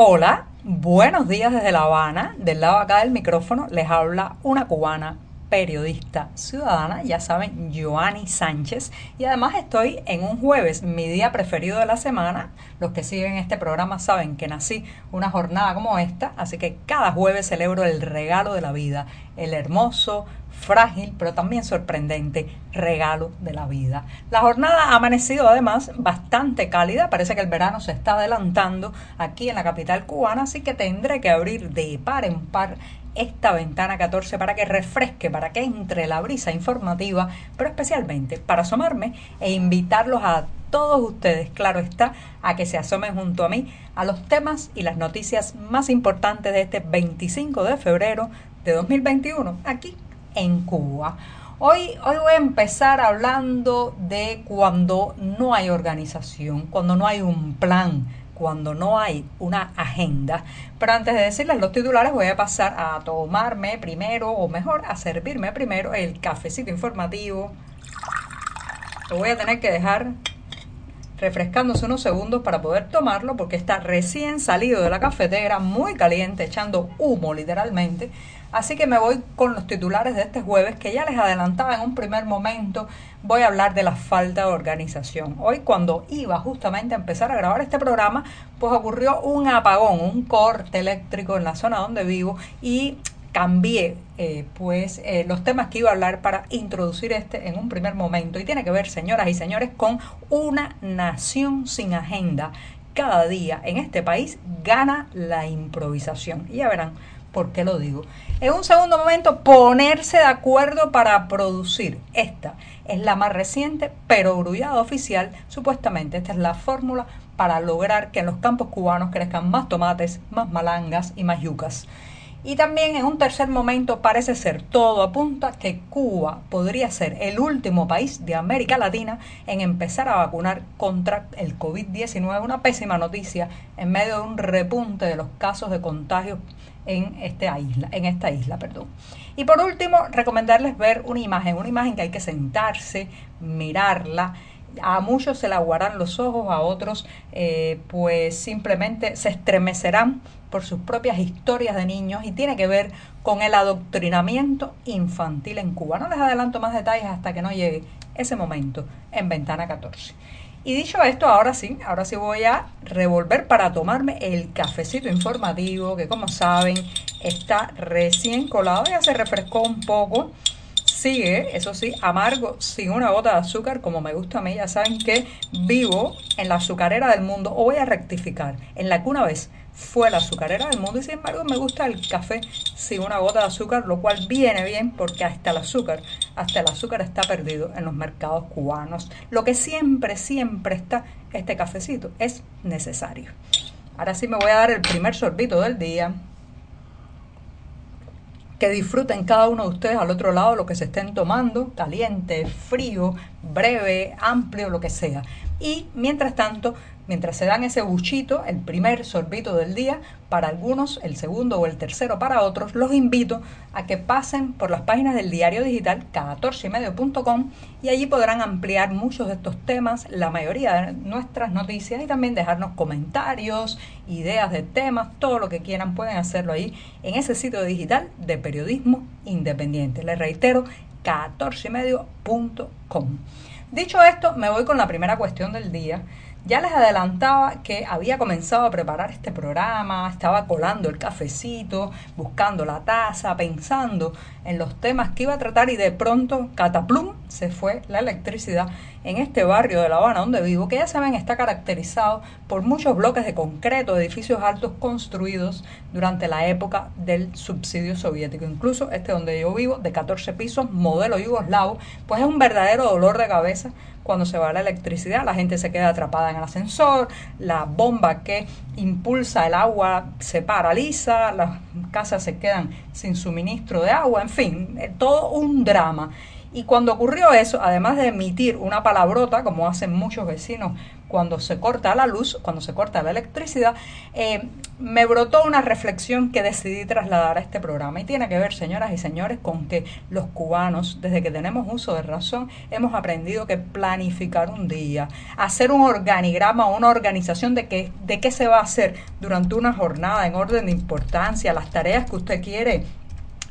Hola, buenos días desde La Habana. Del lado acá del micrófono les habla una cubana, periodista ciudadana, ya saben, Yoani Sánchez, y además estoy en un jueves, mi día preferido de la semana. Los que siguen este programa saben que nací una jornada como esta, así que cada jueves celebro el regalo de la vida, el hermoso, frágil, pero también sorprendente regalo de la vida. La jornada ha amanecido además bastante cálida, parece que el verano se está adelantando aquí en la capital cubana, así que tendré que abrir de par en par esta ventana 14 para que refresque, para que entre la brisa informativa, pero especialmente para asomarme e invitarlos a todos ustedes, claro está, a que se asomen junto a mí a los temas y las noticias más importantes de este 25 de febrero de 2021, aquí en Cuba. Hoy voy a empezar hablando de cuando no hay organización, cuando no hay un plan, cuando no hay una agenda. Pero antes de decirles los titulares, voy a pasar a tomarme primero, o mejor, a servirme primero el cafecito informativo. Lo voy a tener que dejar refrescándose unos segundos para poder tomarlo, porque está recién salido de la cafetera, muy caliente, echando humo literalmente. Así que me voy con los titulares de este jueves, que ya les adelantaba en un primer momento. Voy a hablar de la falta de organización. Hoy, cuando iba justamente a empezar a grabar este programa, pues ocurrió un apagón, un corte eléctrico en la zona donde vivo, y cambié los temas que iba a hablar para introducir en un primer momento, y tiene que ver, señoras y señores, con una nación sin agenda. Cada día en este país gana la improvisación, y ya verán por qué lo digo. En un segundo momento, ponerse de acuerdo para producir. Esta es la más reciente pero grullada oficial, supuestamente esta es la fórmula para lograr que en los campos cubanos crezcan más tomates, más malangas y más yucas. Y también en un tercer momento parece ser, todo apunta que Cuba podría ser el último país de América Latina en empezar a vacunar contra el COVID-19. Una pésima noticia en medio de un repunte de los casos de contagios en esta isla. Y por último, recomendarles ver una imagen que hay que sentarse, mirarla. A muchos se le aguarán los ojos, a otros simplemente se estremecerán por sus propias historias de niños, y tiene que ver con el adoctrinamiento infantil en Cuba. No les adelanto más detalles hasta que no llegue ese momento en Ventana 14. Y dicho esto, ahora sí voy a revolver para tomarme el cafecito informativo, que como saben está recién colado, ya se refrescó un poco. Sigue, eso sí, amargo, sin una gota de azúcar, como me gusta a mí. Ya saben que vivo en la azucarera del mundo, o voy a rectificar, en la que una vez fue la azucarera del mundo, y sin embargo me gusta el café sin una gota de azúcar, lo cual viene bien, porque hasta el azúcar está perdido en los mercados cubanos. Lo que siempre está, este cafecito es necesario. Ahora sí me voy a dar el primer sorbito del día. Que disfruten cada uno de ustedes al otro lado lo que se estén tomando, caliente, frío, breve, amplio, lo que sea. Y mientras tanto, mientras se dan ese buchito, el primer sorbito del día, para algunos, el segundo o el tercero para otros, los invito a que pasen por las páginas del diario digital 14ymedio.com, y allí podrán ampliar muchos de estos temas, la mayoría de nuestras noticias, y también dejarnos comentarios, ideas de temas, todo lo que quieran pueden hacerlo allí en ese sitio digital de periodismo independiente. Les reitero, 14ymedio.com. Dicho esto, me voy con la primera cuestión del día. Ya les adelantaba que había comenzado a preparar este programa, estaba colando el cafecito, buscando la taza, pensando en los temas que iba a tratar, y de pronto, cataplum, se fue la electricidad en este barrio de La Habana donde vivo, que ya saben está caracterizado por muchos bloques de concreto, edificios altos construidos durante la época del subsidio soviético. Incluso este donde yo vivo, de 14 pisos, modelo yugoslavo, pues es un verdadero dolor de cabeza cuando se va la electricidad. La gente se queda atrapada en el ascensor, la bomba que impulsa el agua se paraliza, las casas se quedan sin suministro de agua, en fin, todo un drama. Y cuando ocurrió eso, además de emitir una palabrota, como hacen muchos vecinos cuando se corta la luz, cuando se corta la electricidad, me brotó una reflexión que decidí trasladar a este programa. Y tiene que ver, señoras y señores, con que los cubanos, desde que tenemos uso de razón, hemos aprendido que planificar un día, hacer un organigrama, una organización de qué se va a hacer durante una jornada en orden de importancia, las tareas que usted quiere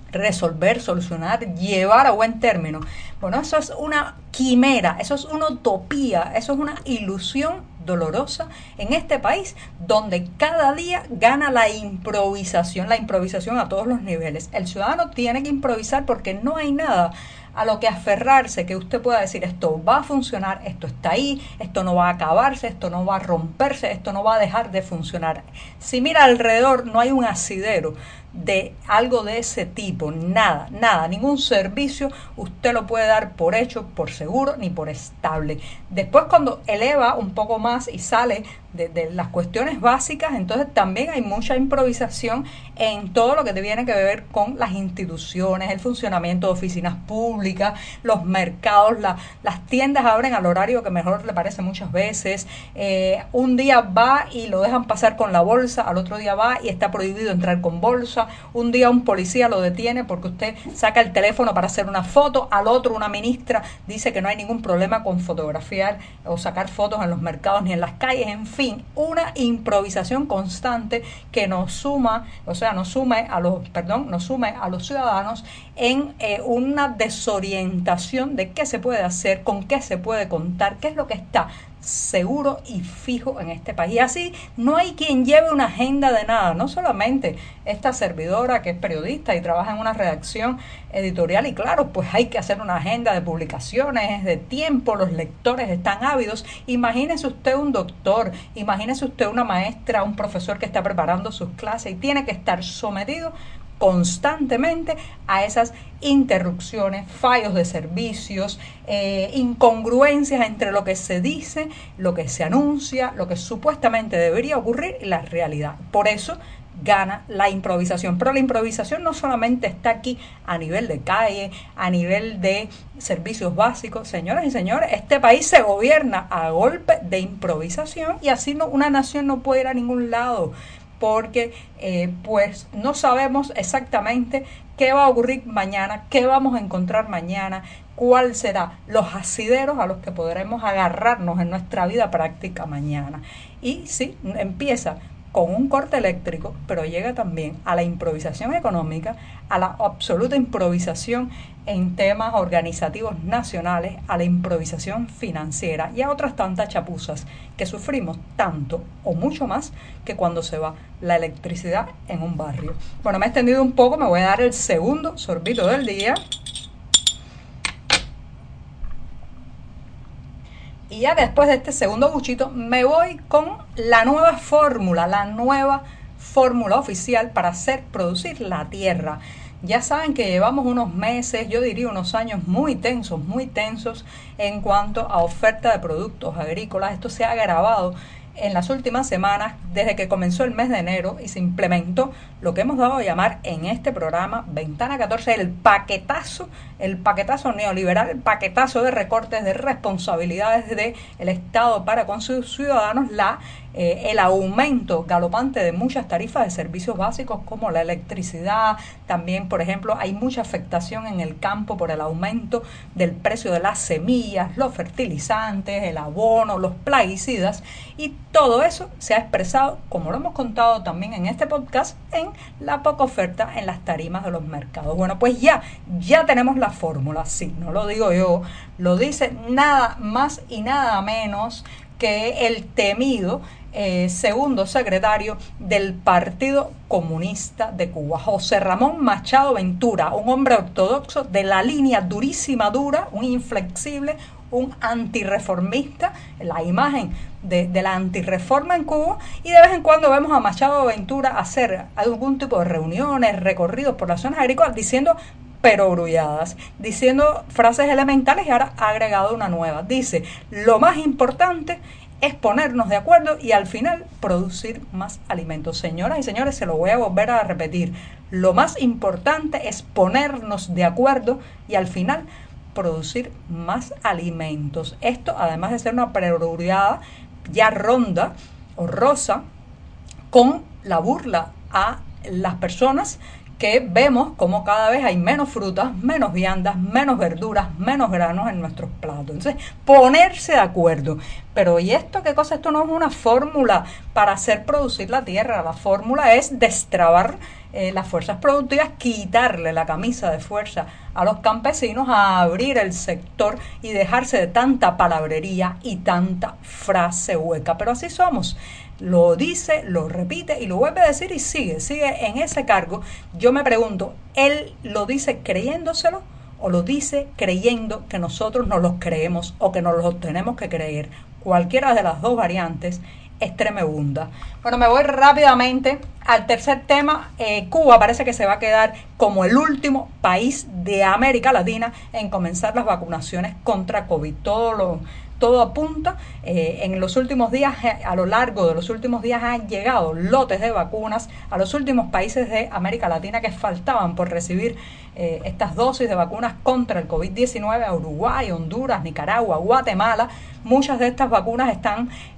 resolver, solucionar, llevar a buen término. Bueno, eso es una quimera, eso es una utopía, eso es una ilusión dolorosa en este país donde cada día gana la improvisación a todos los niveles. El ciudadano tiene que improvisar porque no hay nada a lo que aferrarse, que usted pueda decir esto va a funcionar, esto está ahí, esto no va a acabarse, esto no va a romperse, esto no va a dejar de funcionar. Si mira alrededor, no hay un asidero de algo de ese tipo, nada, nada, ningún servicio usted lo puede dar por hecho, por seguro ni por estable. Después cuando eleva un poco más y sale de las cuestiones básicas, entonces también hay mucha improvisación en todo lo que tiene que ver con las instituciones, el funcionamiento de oficinas públicas, los mercados, las tiendas abren al horario que mejor le parece muchas veces, un día va y lo dejan pasar con la bolsa, al otro día va y está prohibido entrar con bolsa. Un día un policía lo detiene porque usted saca el teléfono para hacer una foto, al otro una ministra dice que no hay ningún problema con fotografiar o sacar fotos en los mercados ni en las calles, en fin, una improvisación constante que nos sume a los ciudadanos en una desorientación de qué se puede hacer, con qué se puede contar, qué es lo que está seguro y fijo en este país. Y así no hay quien lleve una agenda de nada, no solamente esta servidora que es periodista y trabaja en una redacción editorial y claro, pues hay que hacer una agenda de publicaciones, de tiempo, los lectores están ávidos. Imagínese usted un doctor, imagínese usted una maestra, un profesor que está preparando sus clases y tiene que estar sometido constantemente a esas interrupciones, fallos de servicios, incongruencias entre lo que se dice, lo que se anuncia, lo que supuestamente debería ocurrir y la realidad. Por eso gana la improvisación, pero la improvisación no solamente está aquí a nivel de calle, a nivel de servicios básicos. Señoras y señores, este país se gobierna a golpe de improvisación y así una nación no puede ir a ningún lado, porque pues no sabemos exactamente qué va a ocurrir mañana, qué vamos a encontrar mañana, cuál será los asideros a los que podremos agarrarnos en nuestra vida práctica mañana. Y sí, empieza con un corte eléctrico, pero llega también a la improvisación económica, a la absoluta improvisación en temas organizativos nacionales, a la improvisación financiera y a otras tantas chapuzas que sufrimos tanto o mucho más que cuando se va la electricidad en un barrio. Bueno, me he extendido un poco, me voy a dar el segundo sorbito del día. Y ya después de este segundo buchito me voy con la nueva fórmula oficial para hacer producir la tierra. Ya saben que llevamos unos meses, yo diría unos años muy tensos en cuanto a oferta de productos agrícolas. Esto se ha agravado en las últimas semanas, desde que comenzó el mes de enero y se implementó lo que hemos dado a llamar en este programa Ventana 14, el paquetazo neoliberal, el paquetazo de recortes de responsabilidades del Estado para con sus ciudadanos, el aumento galopante de muchas tarifas de servicios básicos como la electricidad. También, por ejemplo, hay mucha afectación en el campo por el aumento del precio de las semillas, los fertilizantes, el abono, los plaguicidas, y todo eso se ha expresado, como lo hemos contado también en este podcast, en la poca oferta en las tarimas de los mercados. Bueno, pues ya tenemos la fórmula, sí, no lo digo yo, lo dice nada más y nada menos que el temido segundo secretario del Partido Comunista de Cuba, José Ramón Machado Ventura, un hombre ortodoxo de la línea dura, un inflexible, un antirreformista, la imagen de la antirreforma en Cuba. Y de vez en cuando vemos a Machado Ventura hacer algún tipo de reuniones, recorridos por las zonas agrícolas, diciendo perogrulladas, diciendo frases elementales, y ahora ha agregado una nueva. Dice, lo más importante es ponernos de acuerdo y al final producir más alimentos. Señoras y señores, se lo voy a volver a repetir. Lo más importante es ponernos de acuerdo y al final producir más alimentos. Esto, además de ser una prioridad, ya ronda o roza con la burla a las personas que vemos como cada vez hay menos frutas, menos viandas, menos verduras, menos granos en nuestros platos. Entonces, ponerse de acuerdo. Pero ¿y esto qué cosa? Esto no es una fórmula para hacer producir la tierra. La fórmula es destrabar las fuerzas productivas, quitarle la camisa de fuerza a los campesinos, a abrir el sector y dejarse de tanta palabrería y tanta frase hueca. Pero así somos. Lo dice, lo repite y lo vuelve a decir y sigue en ese cargo. Yo me pregunto, ¿él lo dice creyéndoselo o lo dice creyendo que nosotros nos los creemos o que nos los tenemos que creer? Cualquiera de las dos variantes es tremebunda. Bueno, me voy rápidamente al tercer tema. Cuba parece que se va a quedar como el último país de América Latina en comenzar las vacunaciones contra COVID. Todo apunta, en los últimos días, a lo largo de los últimos días han llegado lotes de vacunas a los últimos países de América Latina que faltaban por recibir estas dosis de vacunas contra el COVID-19, a Uruguay, Honduras, Nicaragua, Guatemala. Muchas de estas vacunas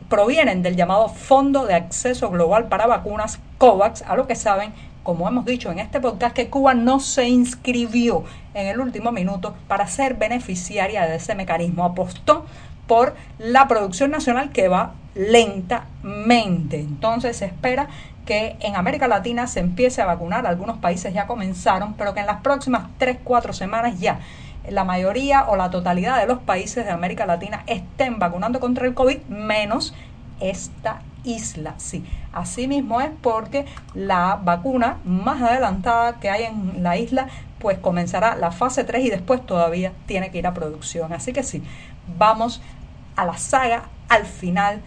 provienen del llamado Fondo de Acceso Global para Vacunas, COVAX, a lo que saben, como hemos dicho en este podcast, que Cuba no se inscribió en el último minuto para ser beneficiaria de ese mecanismo. Apostó por la producción nacional que va lentamente. Entonces se espera que en América Latina se empiece a vacunar. Algunos países ya comenzaron, pero que en las próximas 3-4 semanas ya la mayoría o la totalidad de los países de América Latina estén vacunando contra el COVID, menos esta isla. Sí, así mismo es, porque la vacuna más adelantada que hay en la isla pues comenzará la fase 3 y después todavía tiene que ir a producción. Así que sí, vamos a la saga, al final,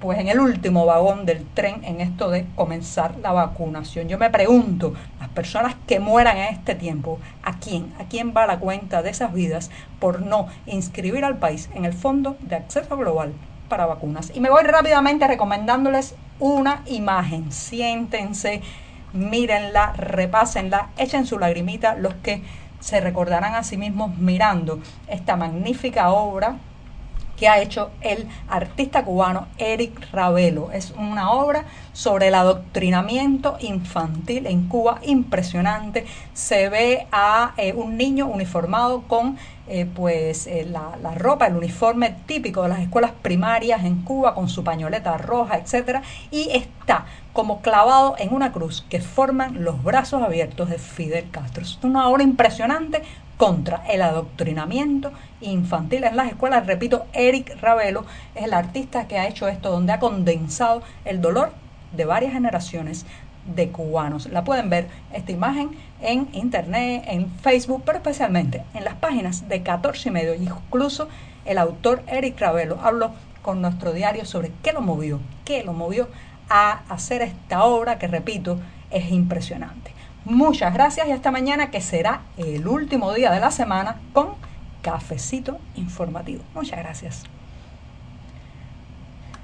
pues en el último vagón del tren en esto de comenzar la vacunación. Yo me pregunto, las personas que mueran en este tiempo, ¿a quién va la cuenta de esas vidas por no inscribir al país en el Fondo de Acceso Global para Vacunas? Y me voy rápidamente recomendándoles una imagen. Siéntense, mírenla, repásenla, echen su lagrimita los que se recordarán a sí mismos mirando esta magnífica obra que ha hecho el artista cubano Eric Ravelo. Es una obra sobre el adoctrinamiento infantil en Cuba, impresionante. Se ve a un niño uniformado con la ropa, el uniforme típico de las escuelas primarias en Cuba, con su pañoleta roja, etcétera, y está como clavado en una cruz que forman los brazos abiertos de Fidel Castro. Es una obra impresionante contra el adoctrinamiento infantil en las escuelas. Repito, Eric Ravelo es el artista que ha hecho esto, donde ha condensado el dolor de varias generaciones de cubanos. La pueden ver, esta imagen, en internet, en Facebook, pero especialmente en las páginas de 14ymedio. Incluso el autor Eric Ravelo habló con nuestro diario sobre qué lo movió a hacer esta obra que, repito, es impresionante. Muchas gracias y hasta mañana, que será el último día de la semana con Cafecito Informativo. Muchas gracias.